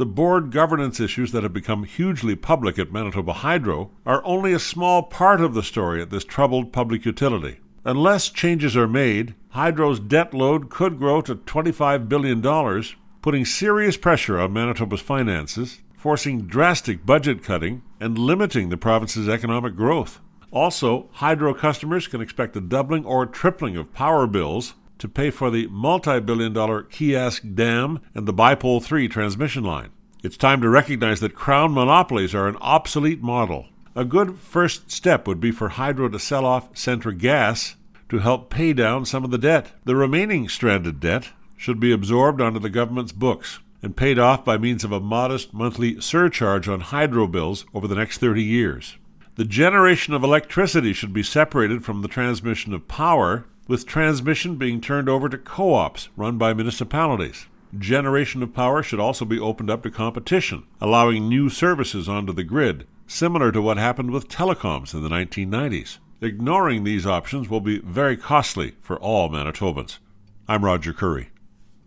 The board governance issues that have become hugely public at Manitoba Hydro are only a small part of the story at this troubled public utility. Unless changes are made, Hydro's debt load could grow to $25 billion, putting serious pressure on Manitoba's finances, forcing drastic budget cutting, and limiting the province's economic growth. Also, Hydro customers can expect a doubling or tripling of power bills to pay for the multi-billion-dollar Keeyask Dam and the Bipole III transmission line. It's time to recognize that crown monopolies are an obsolete model. A good first step would be for Hydro to sell off Centra Gas to help pay down some of the debt. The remaining stranded debt should be absorbed onto the government's books and paid off by means of a modest monthly surcharge on hydro bills over the next 30 years. The generation of electricity should be separated from the transmission of power, with transmission being turned over to co-ops run by municipalities. Generation of power should also be opened up to competition, allowing new services onto the grid, similar to what happened with telecoms in the 1990s. Ignoring these options will be very costly for all Manitobans. I'm Roger Curry.